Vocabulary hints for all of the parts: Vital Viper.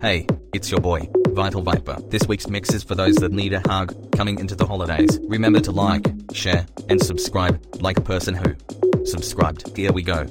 Hey, it's your boy, Vital Viper. This week's mix is for those that need a hug coming into the holidays. Remember to like, share, and subscribe like a person who subscribed. Here we go.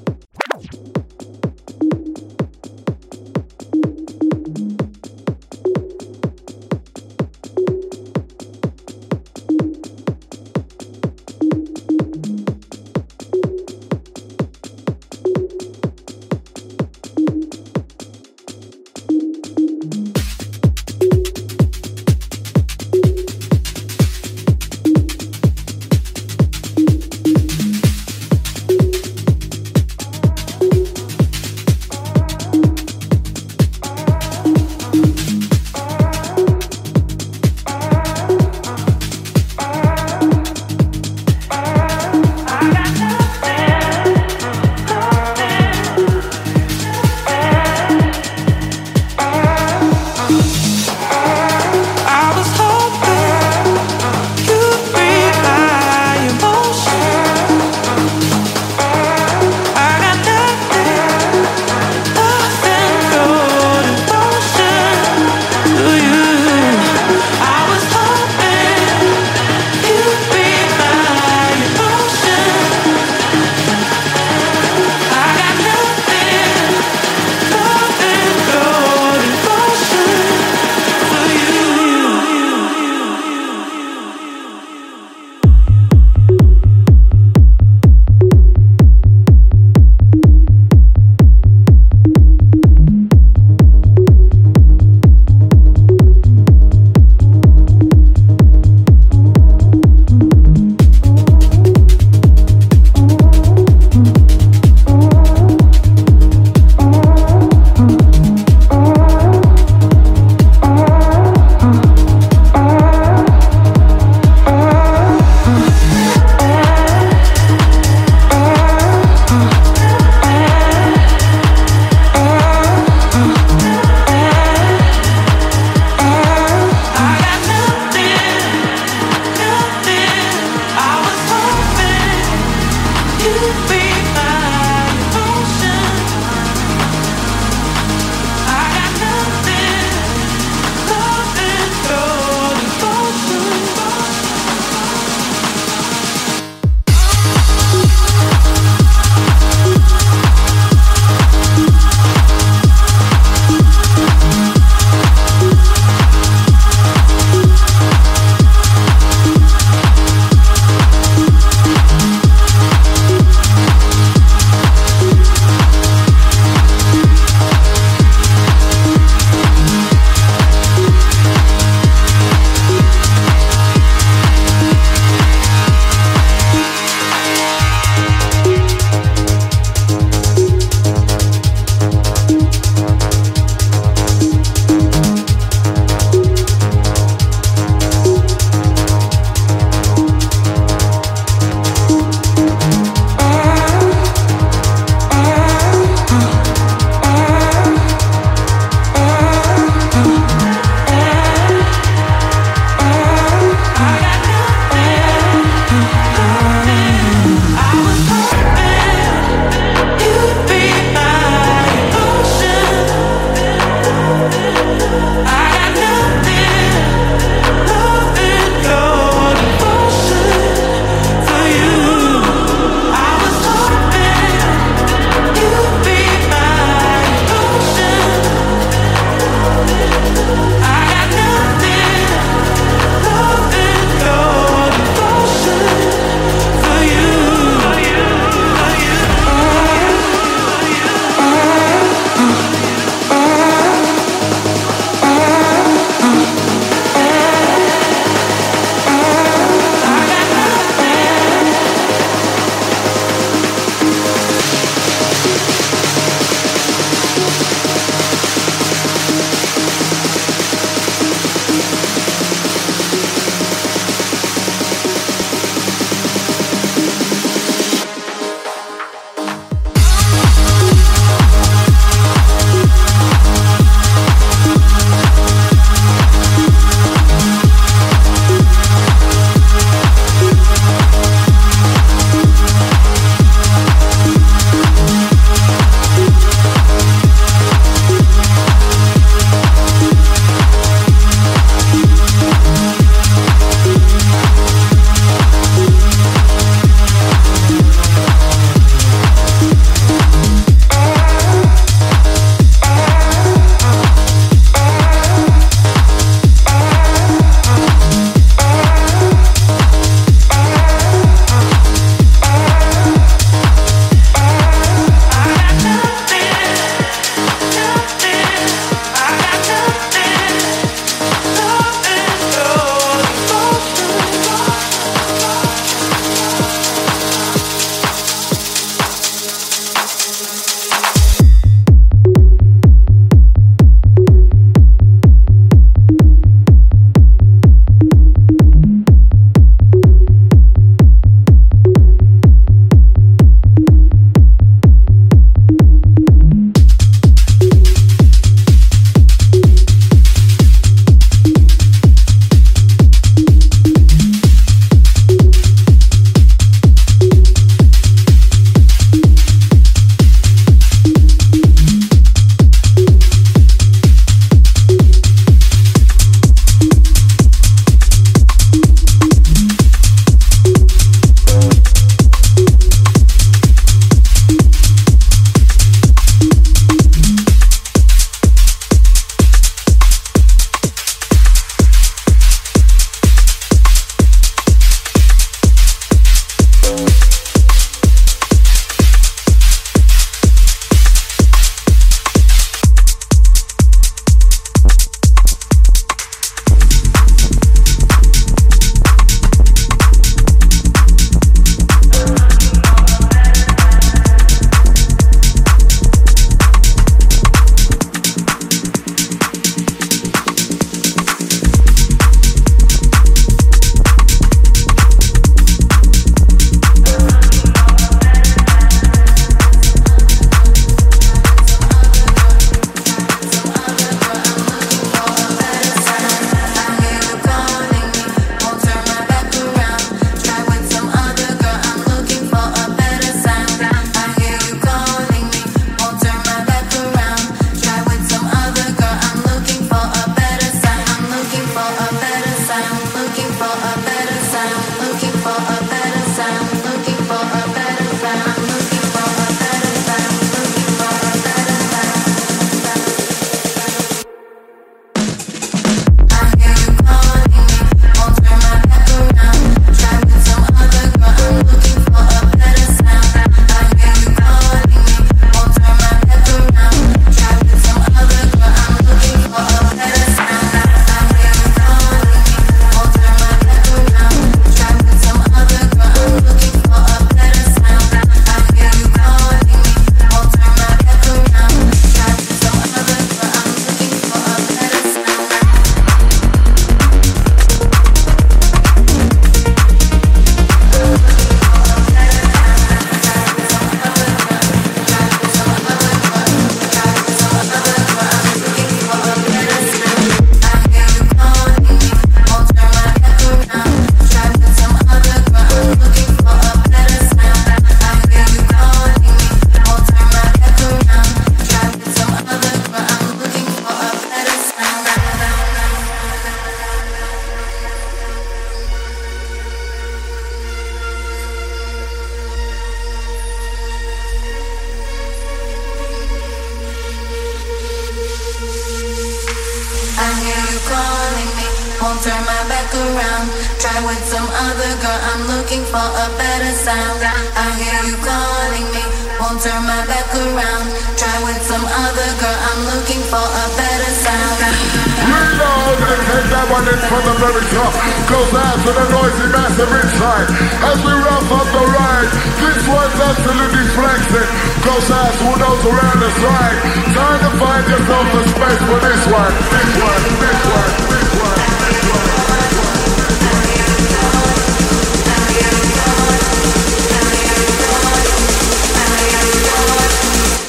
I hear you calling me, won't turn my back around. Try with some other girl, I'm looking for a better sound. I hear you calling me, won't turn my back around. Try with some other girl, I'm looking for a better sound. You know that hate that one is from the very top. Close eyes with a noisy massive inside. As we rough up the ride, this one's absolutely flexing. Close eyes, who knows around the side. Time to find yourself a space for this one. This one, this one, this one, this one.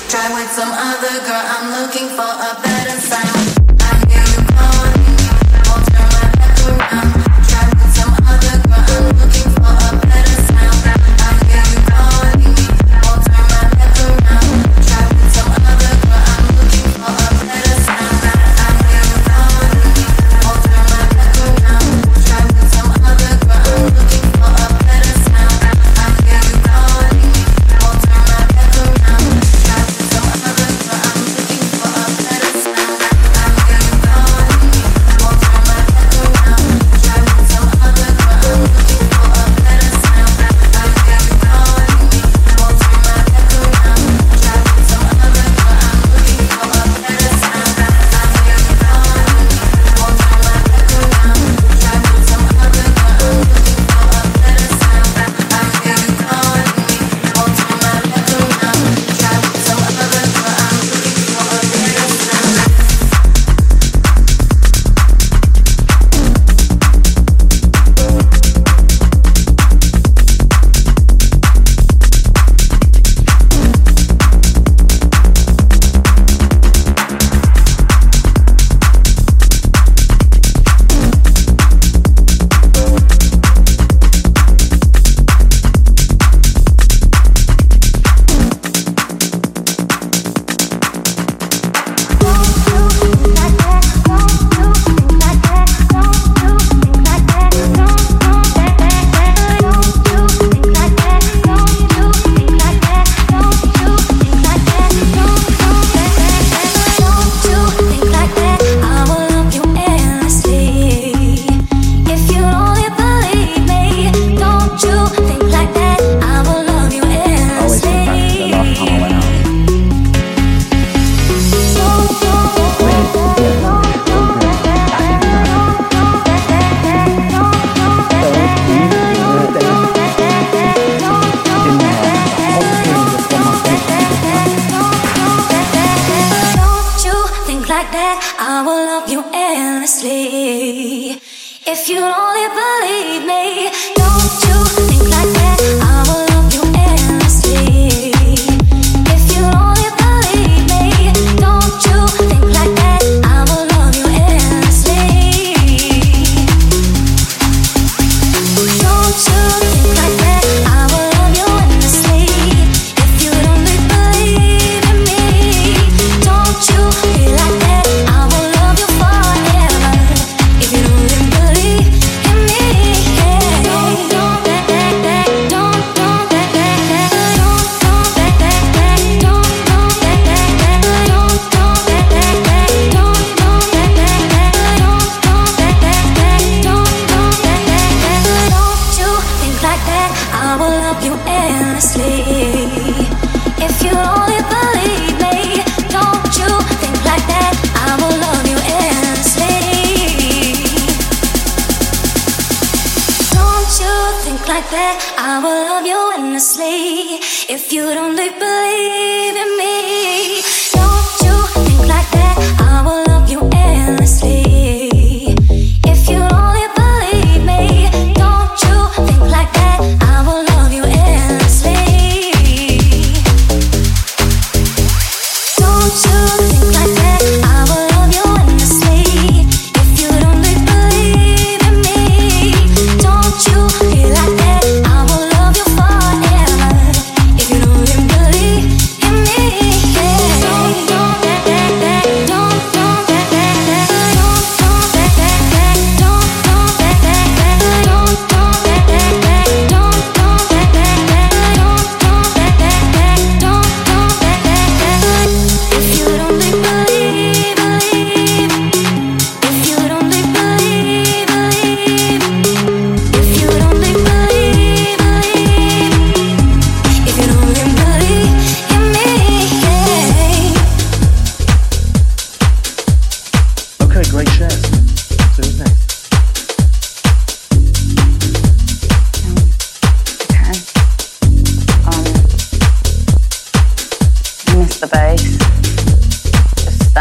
Try with some other girl, I'm looking for a better sound. I hear you calling me, won't turn my back around. Try with some other girl, I'm looking for a better sound. I hear you calling me, won't turn my back around. Try with some other girl, I'm looking for a better sound. I hear you calling me, won't turn my back around. Try with some other girl, I'm looking for a better sound. I hear you calling me, won't turn my back around.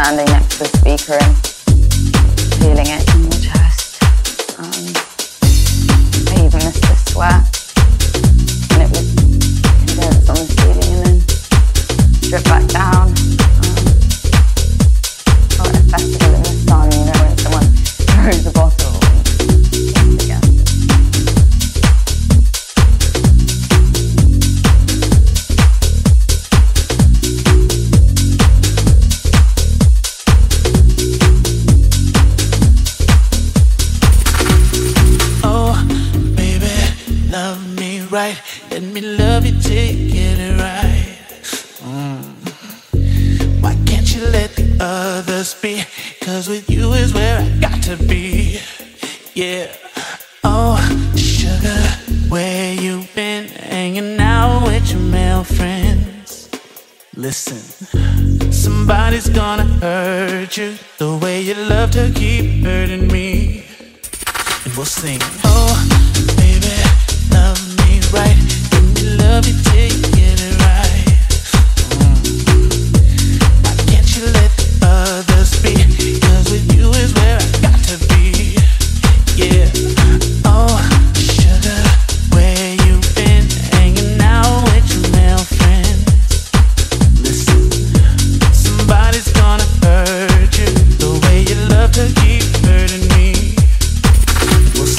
standing next to the speaker and feeling it in your chest. I even missed the sweat, and it would condense on the ceiling and then drip back down. Or at a festival in the sun, you know, when someone throws a bottle. Right. Let me love you, take it right. Why can't you let the others be? 'Cause with you is where I got to be. Yeah. Oh, sugar, where you been? Hanging out with your male friends. Listen, somebody's gonna hurt you. The way you love to keep hurting me. And we'll sing, oh, baby, love me. Right, let me love you, take it right. Why can't you let the others be? 'Cause with you is where I got to be. Yeah. Oh, sugar, where you been? Hanging out with your male friends. Listen, somebody's gonna hurt you. The way you love to keep hurting me. We'll sing.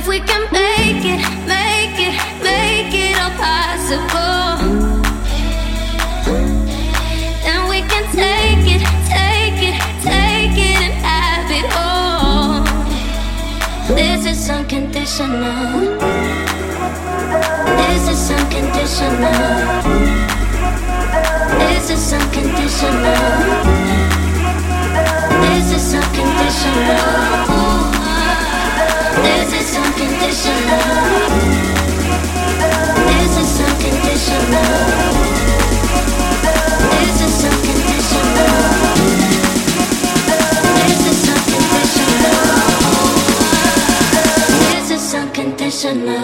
If we can Unconditional. This is unconditional. This is unconditional. This is unconditional. This is unconditional. This is unconditional. This is unconditional. Unconditional.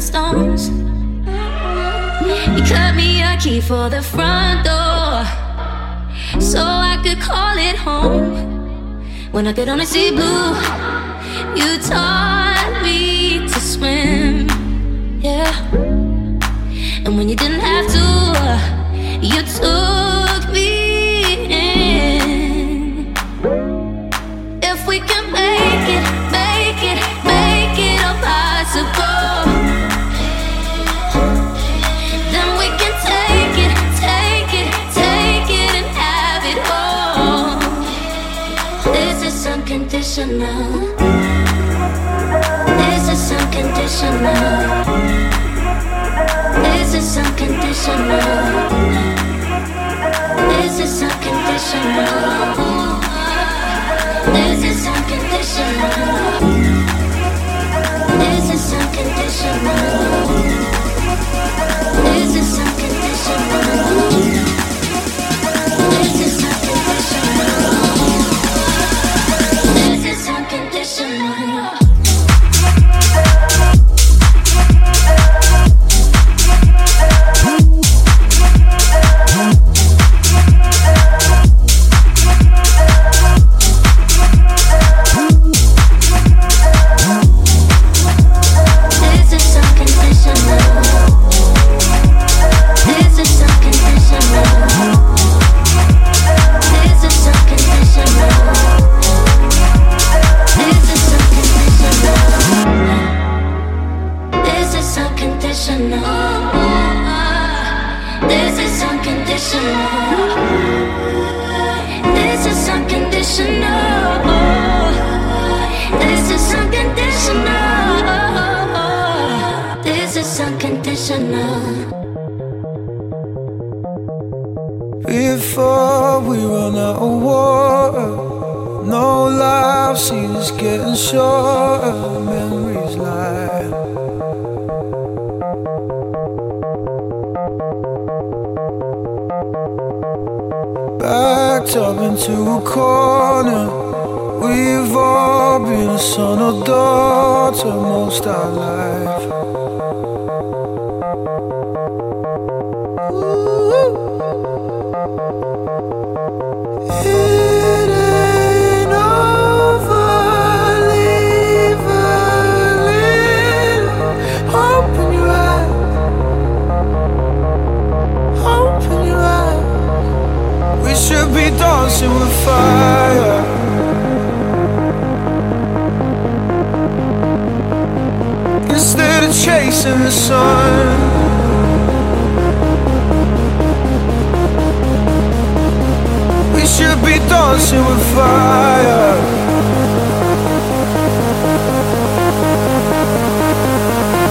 Stones. You cut me a key for the front door so I could call it home. When I could only see blue, you taught me to swim. Yeah. And when you didn't have to, you took me in. If we can make it, make it, make it all possible, unconditional. This is unconditional. This is unconditional. This is unconditional. This is unconditional. This is unconditional. This is unconditional. This is unconditional. Unconditional. Before we run out of water, no life seems getting shorter. Memories lie. Backed up into a corner, we've all been a son or daughter most our life. Dancing with fire. Instead of chasing the sun, we should be dancing with fire.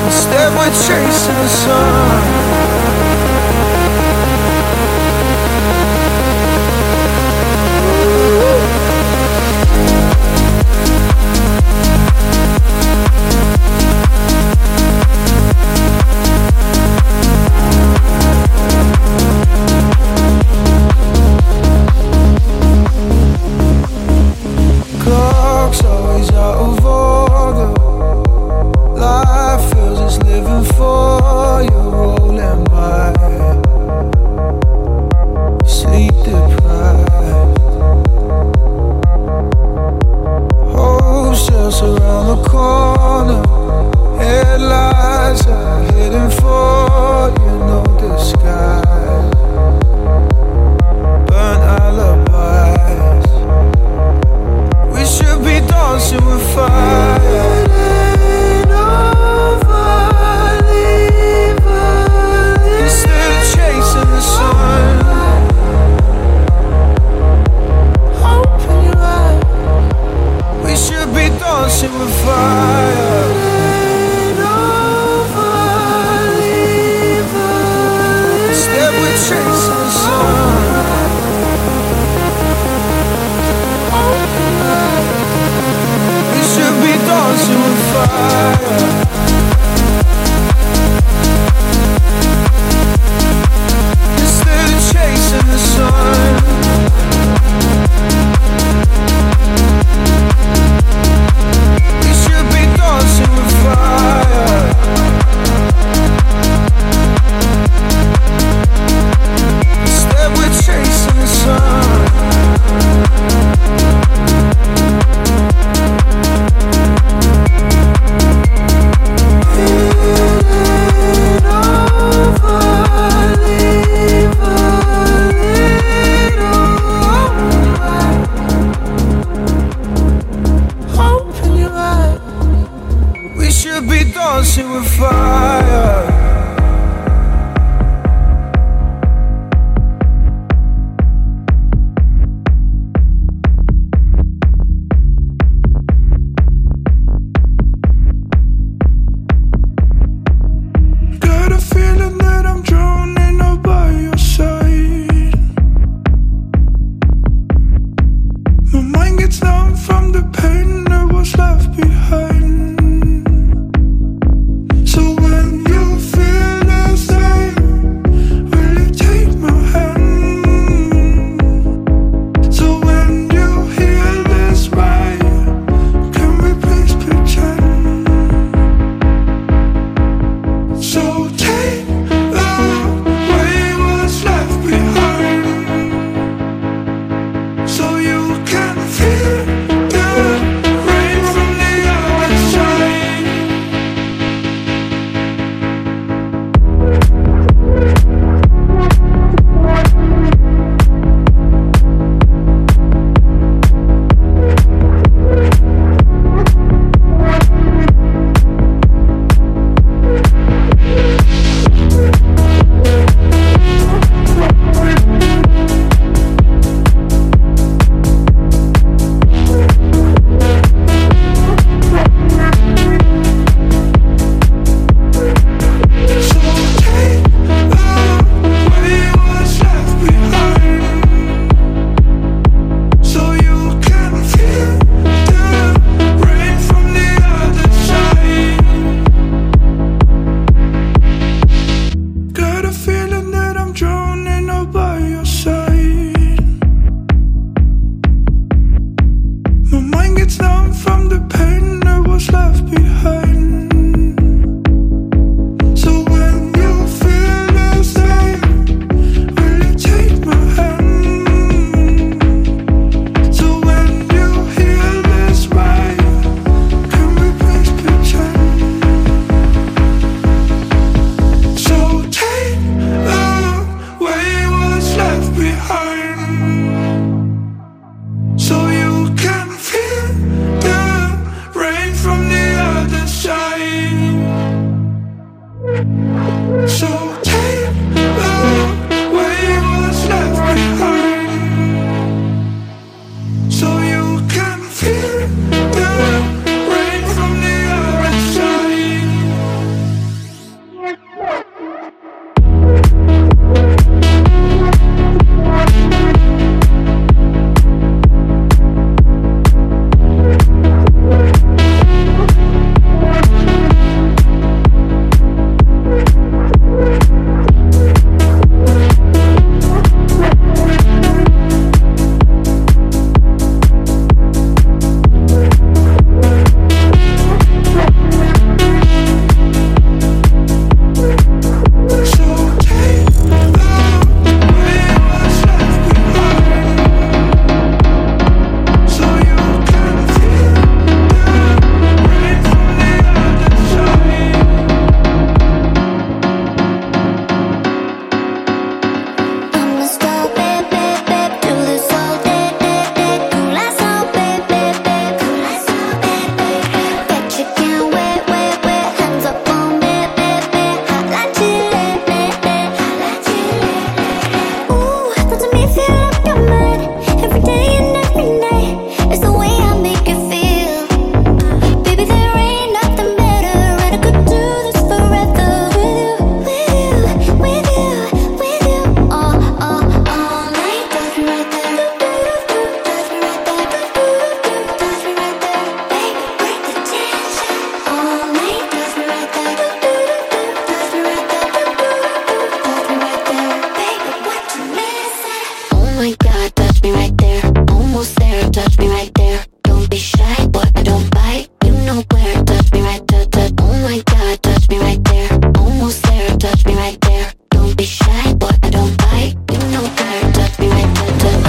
Instead we're chasing the sun. touch me right there. Don't be shy, boy, I don't bite. You know where, touch me right there. Oh my god, touch me right there. Almost there, touch me right there. Don't be shy, boy, I don't bite. You know where, touch me right there. Baby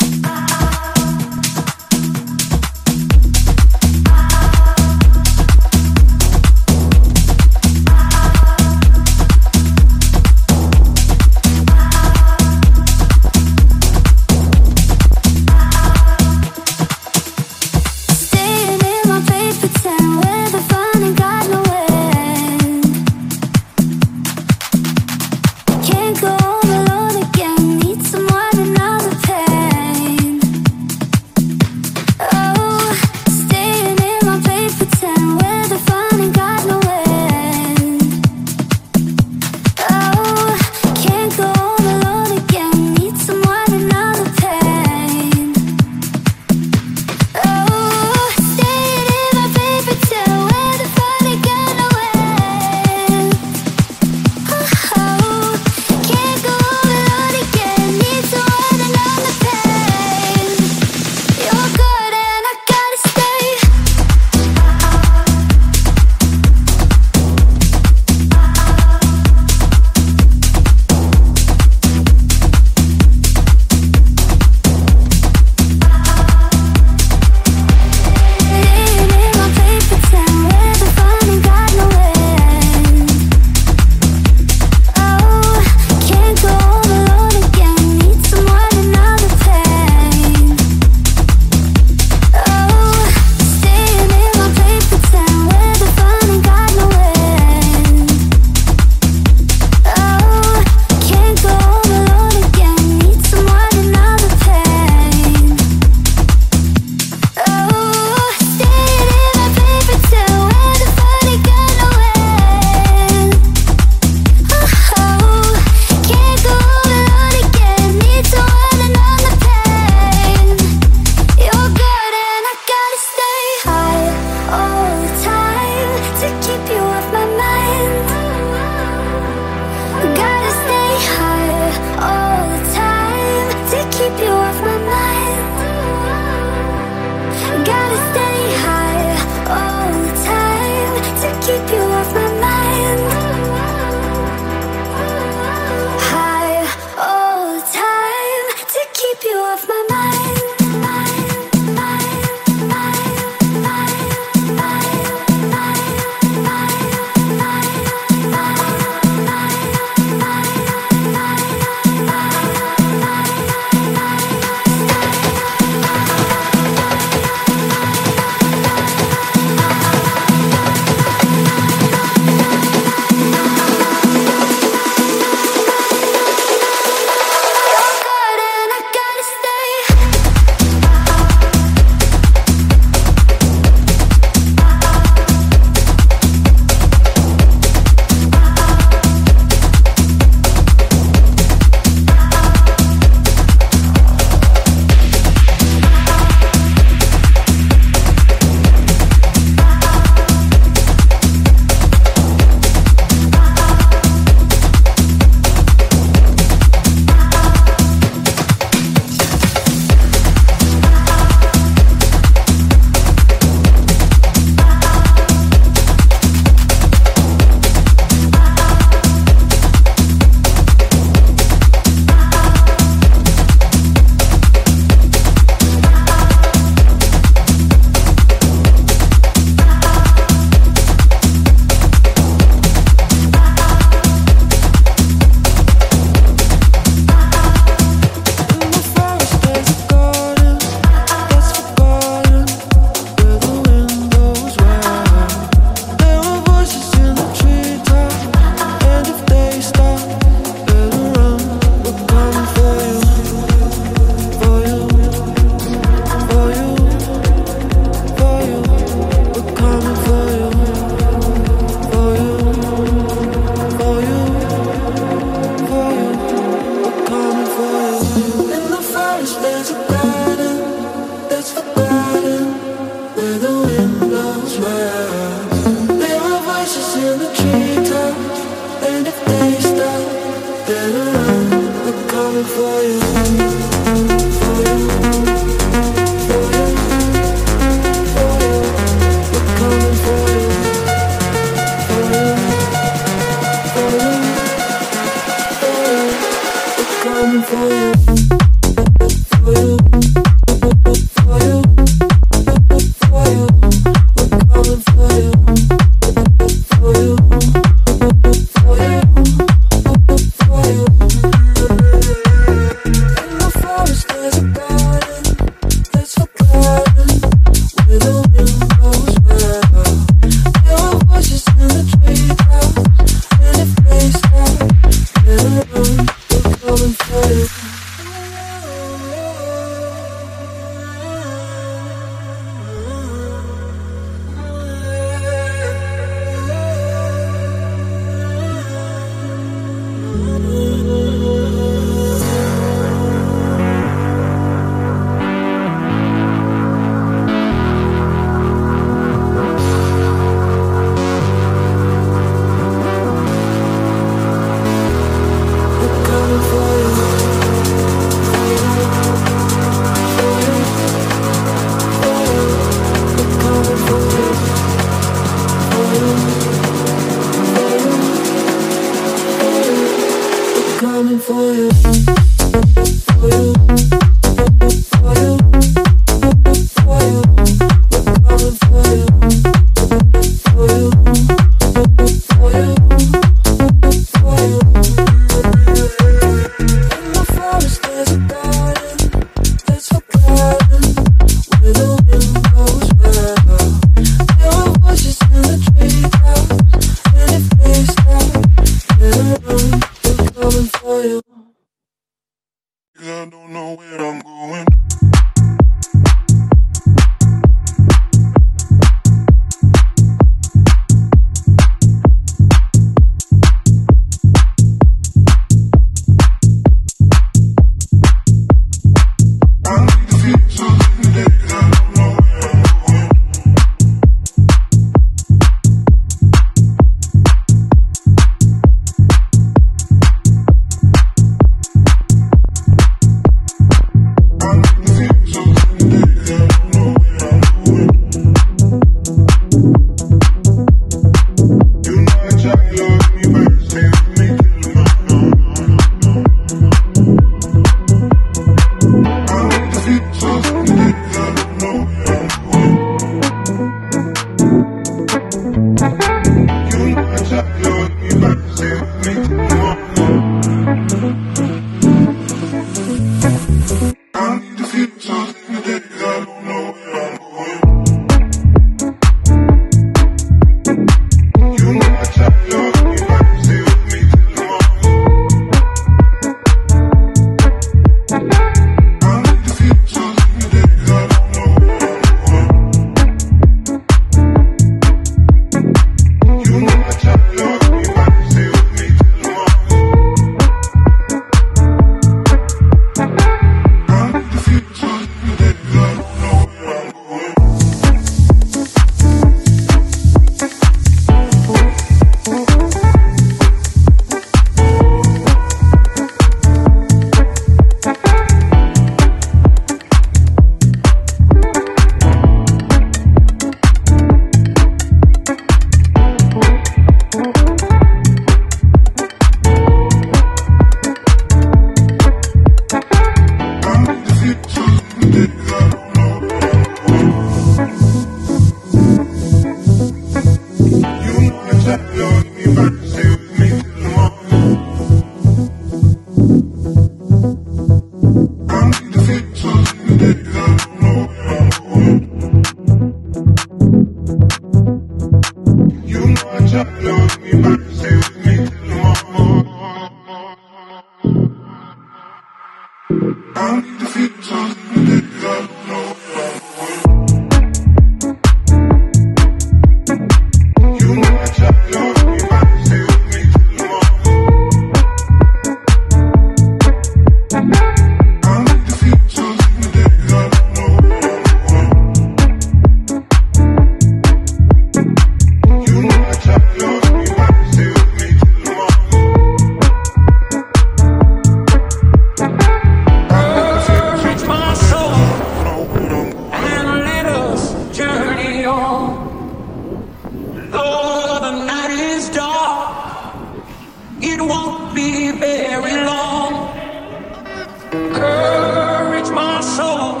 Courage, my soul,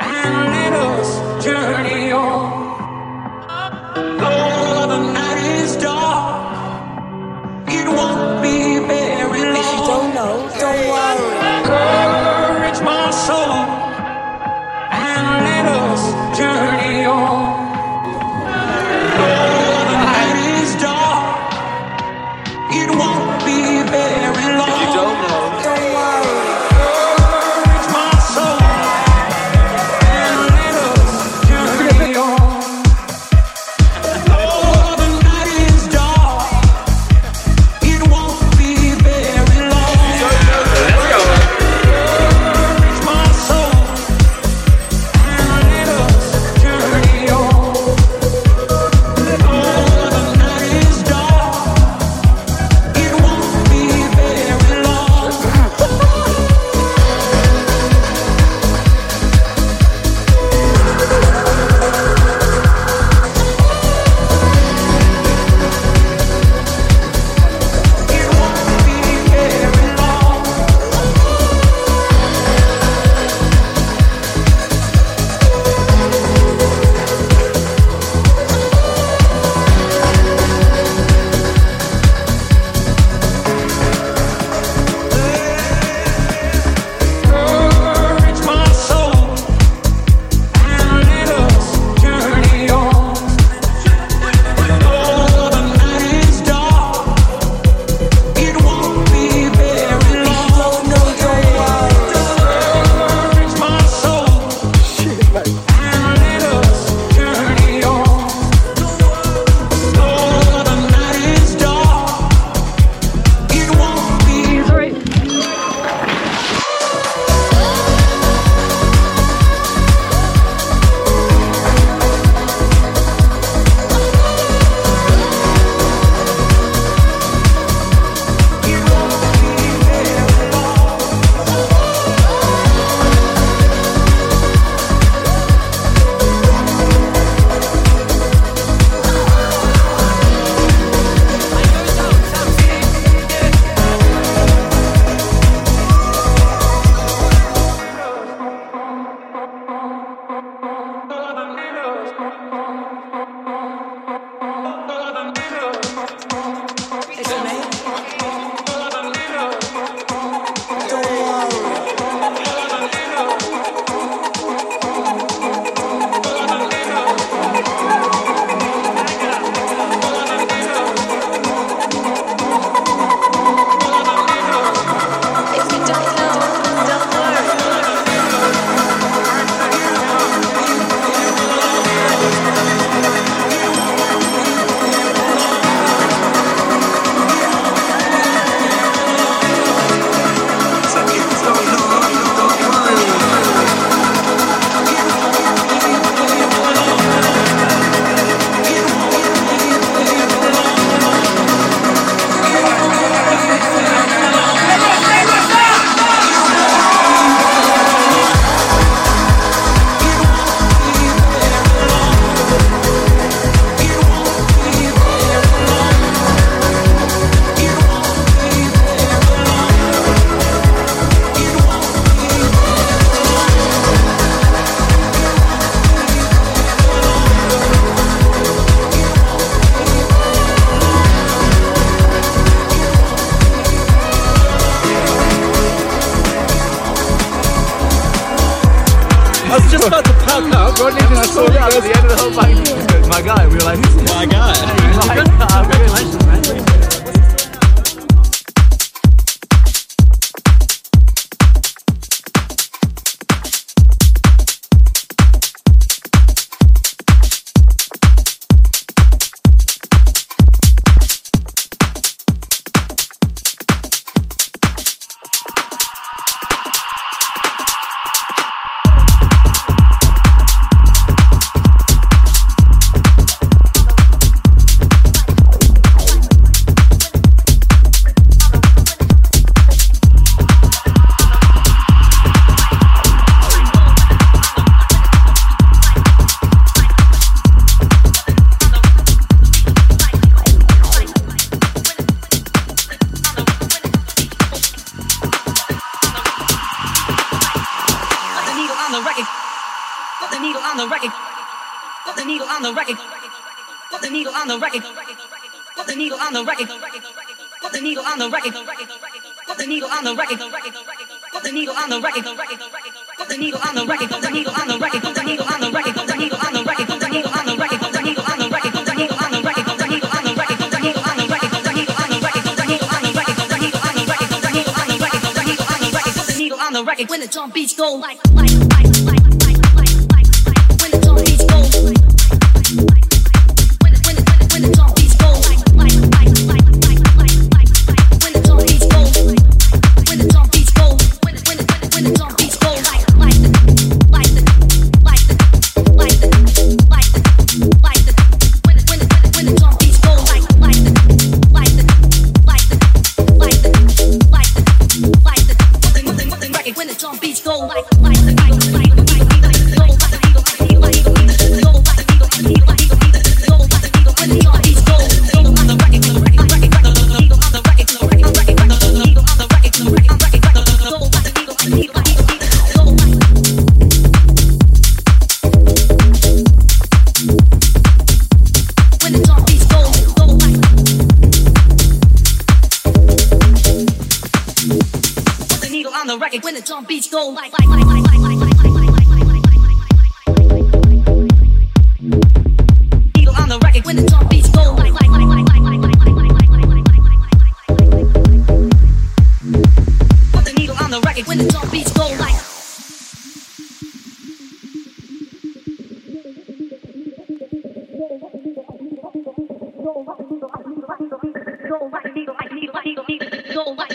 and let us journey on. Though the night is dark, it won't be very long. If you don't know, don't worry. Courage, my soul, and let us journey on. Though the night is dark, it won't be very long. If you don't know, don't worry. Courage, my soul, and let us journey on. Though the night is dark, it won't be very long. Courage, my soul, and let us journey on. Though the night is dark, it won't be very long. It won't be very long. Courage, my soul, and let us journey on. Though the night is dark, it won't be very long. No, don't worry. Courage, my soul, and let us journey on. Though the night is dark, it won't be very long. It's your name? Don't worry. If you don't know, don't worry. I was just about to pass out. Rodney and I saw you at the end of the whole fight. He goes, my guy. We were like, my guy. My guy. Congratulations, man. needle on the record. Put the needle on the record. Put the needle on the record. Put the needle on the record. Put the needle on the record. Put the needle on the record. Put the needle on the record. Put the needle on the record. Put the needle on the record. Put the needle on the record. Put the needle on the record. Put the needle on the record. Put the needle on the record. Put the needle on the record. Put the needle on the record. Put the needle on the record. Put the needle on the record. Put the needle on the record. Put the needle on the record. Put the needle on the record. Put the needle on the record. Put the needle on the record. When the drum beats go like. When the dog eats gold. When the dog eats gold. When the dog eats gold. When the dog eats gold. When the dog eats gold. When the dog eats gold. When the dog eats gold. When the drum beats go like needle on the record. When the drum beats go like. Put the needle on the record. When the drum beats go like. Give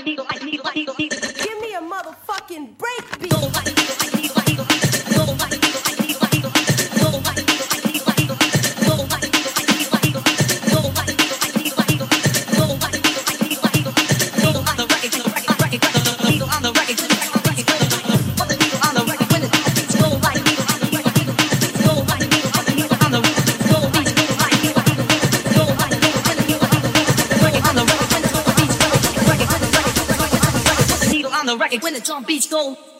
me a motherfucking break beat. When the drum beats go. When the drum beats go.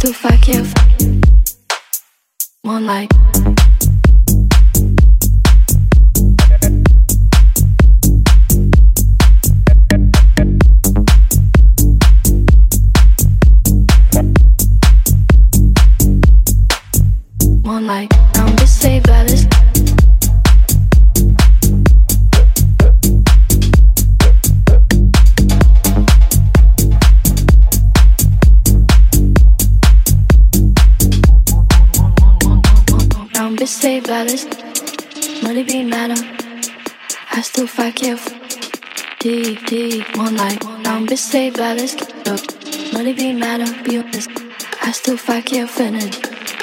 to forgive. One life. One life. I'm the savior. Say ballast, money be matter. I still forgive. Deep, one life. I'm be say ballast, look, money be matter. Be honest, I still forgive. Finish.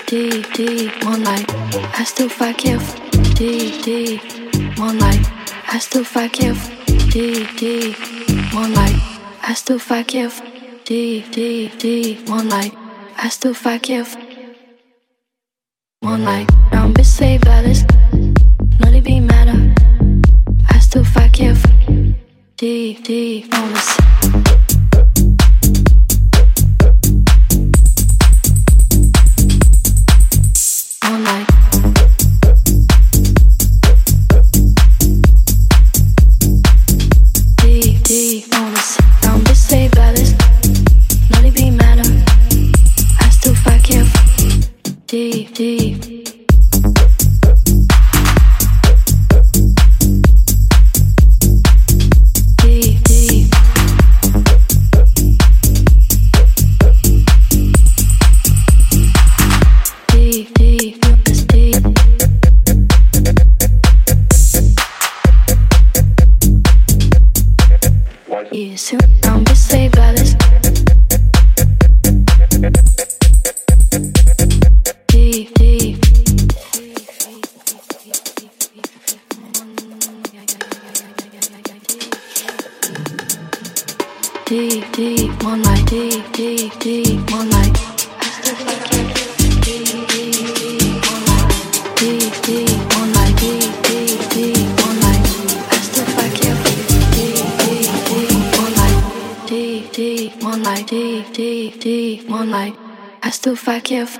Deep, one life. I still forgive. Deep, one life. I still forgive. Deep, one life. I still forgive. Deep, one life. I still forgive. One life. Don't be say ballast, not it be matter. I still forgive. Deep, honest. One life. Deep, honest. Don't be say ballast, not it be matter. I still forgive. Deep. So I'm be say ballast. Deep. Deep, one light. Deep, one light. Deep, one light. Deep, one light. I still forgive. Deep. Deep, one light. Deep, one light. I still forgive.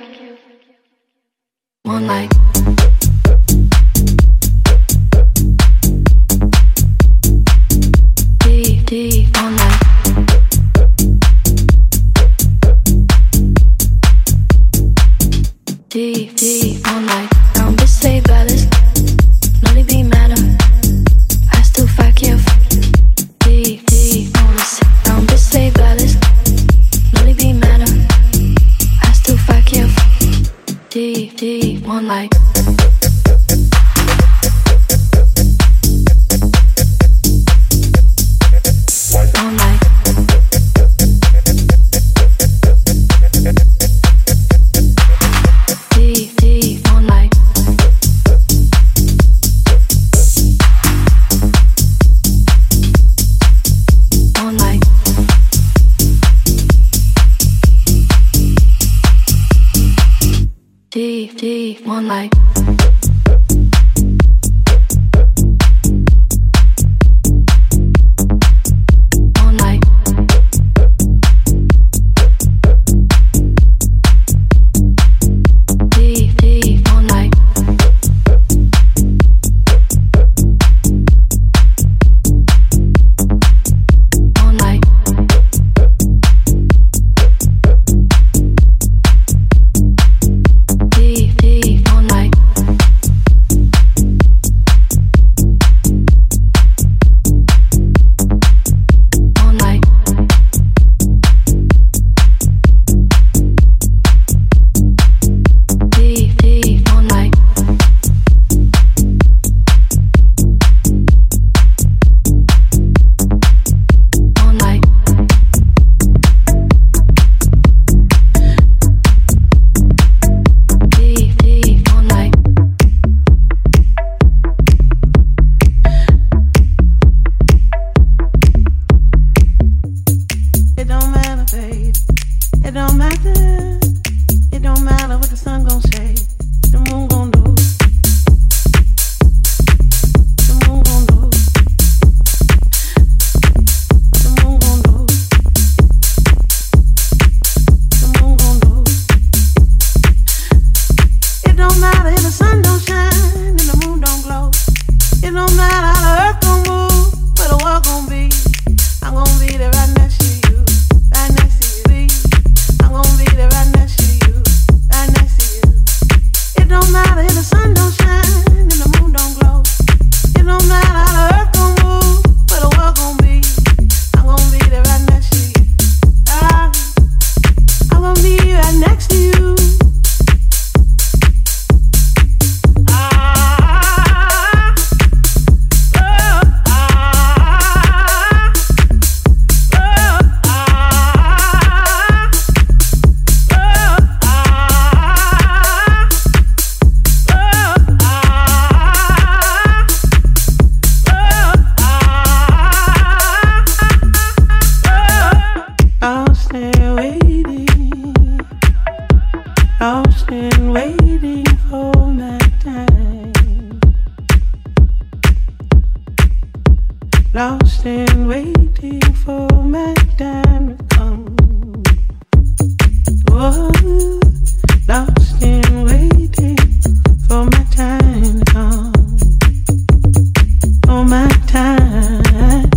One light. Deep, one light. Deep, one light. Don't be say ballast, not it be matter. I still forgive. Deep, honest. Don't be say ballast, not it be matter. I still forgive. Deep, one light. One light. Deep, one light. One light. Deep, one light. One light. Lost and waiting for that time. Lost and waiting for my time to come. Whoa. Lost and waiting for my time to come. For my time.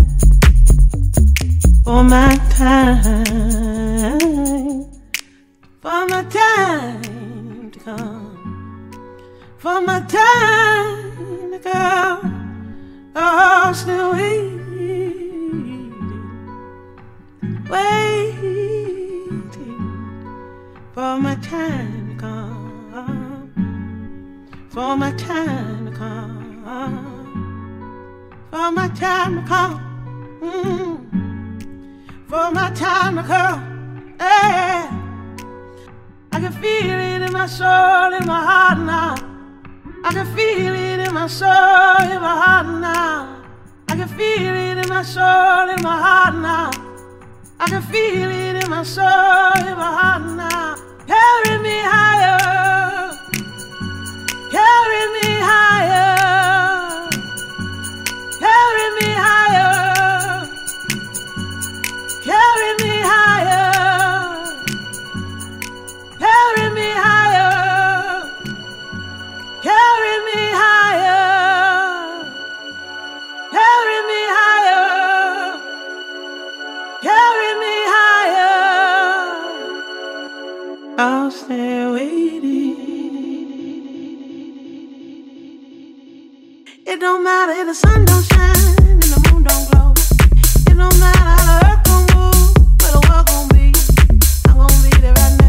For my time. For my time to come, for my time to come, oh, still waiting, waiting for my time to come, for my time to come, for my time to come, for my time to come, yeah. I can feel it in my soul, in my heart now. I can feel it in my soul, in my heart now. I can feel it in my soul, in my heart now. I can feel it in my soul, in my heart now. Carry me higher. Carry me higher. Carry me higher. Carry me higher. Carry me higher, carry me higher, carry me higher, carry me higher. I'll stay waiting. It don't matter if the sun don't shine and the moon don't glow. It don't matter how the earth gon' move, where the world gon' be. I'm gon' be there right now.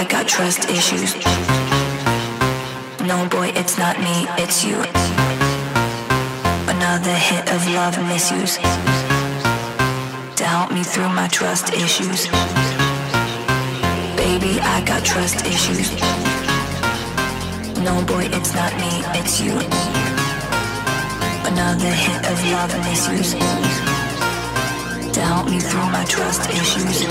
I got trust issues. No boy, it's not me, it's you. Another hit of love misuse to help me through my trust issues. Baby, I got trust issues. No boy, it's not me, it's you. Another hit of love misuse to help me through my trust issues.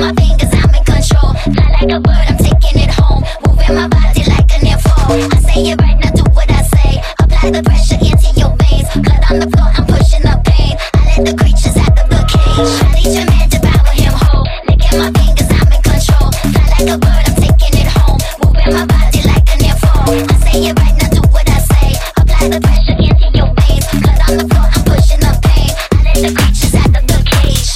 my fingers, I'm in control. Fly like a bird, I'm taking it home. Moving my body like an info. I say it right, now do what I say. Apply the pressure into your veins. Blood on the floor, I'm pushing the pain. I let the creatures out of the cage. I teach a man to power him whole. Licking my fingers, I'm in control. Fly like a bird, I'm taking it home. Moving my body like an info. I say it right, now do what I say. Apply the pressure into your veins. Blood on the floor, I'm pushing the pain. I let the creatures out of the cage.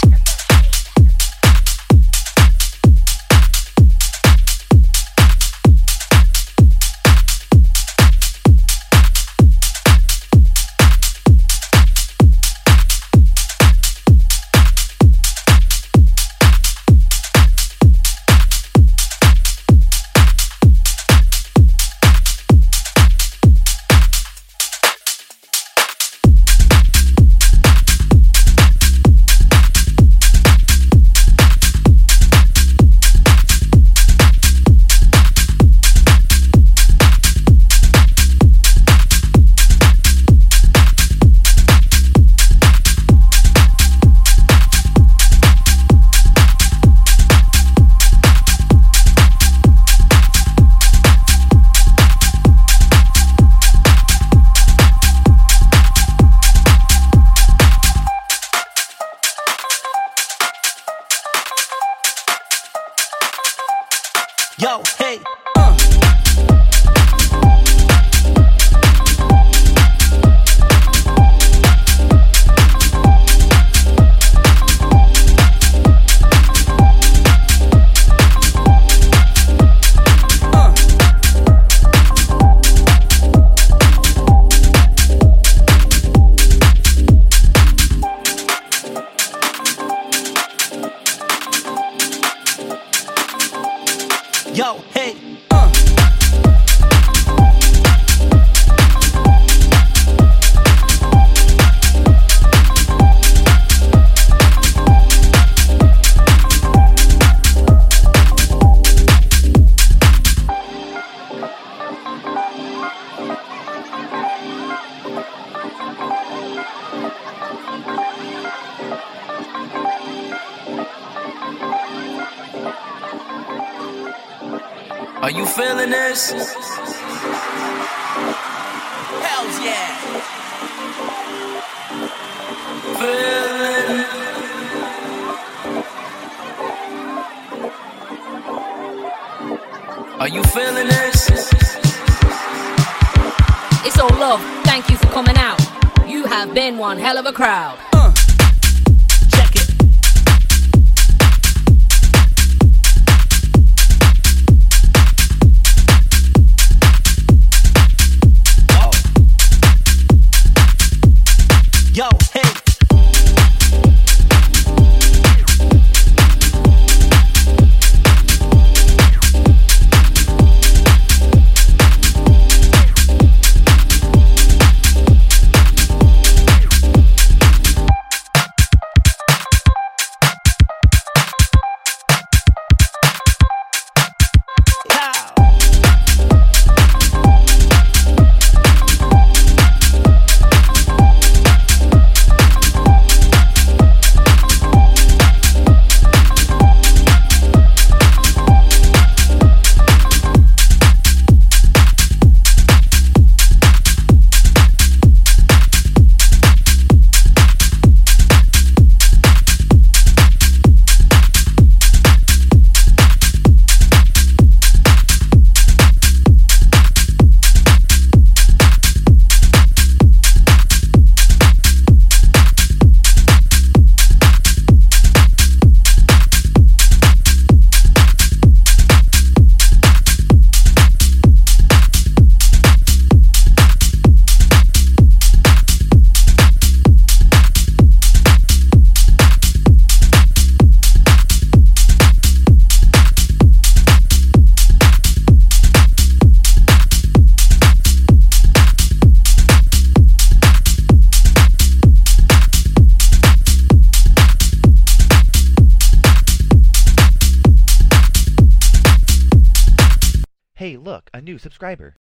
Yo, hey. Yo, hey. Are you feeling this? Hell yeah! Feeling. Are you feeling this? It's all love. Thank you for coming out. You have been one hell of a crowd. Yo, hey. Hey, look, a new subscriber.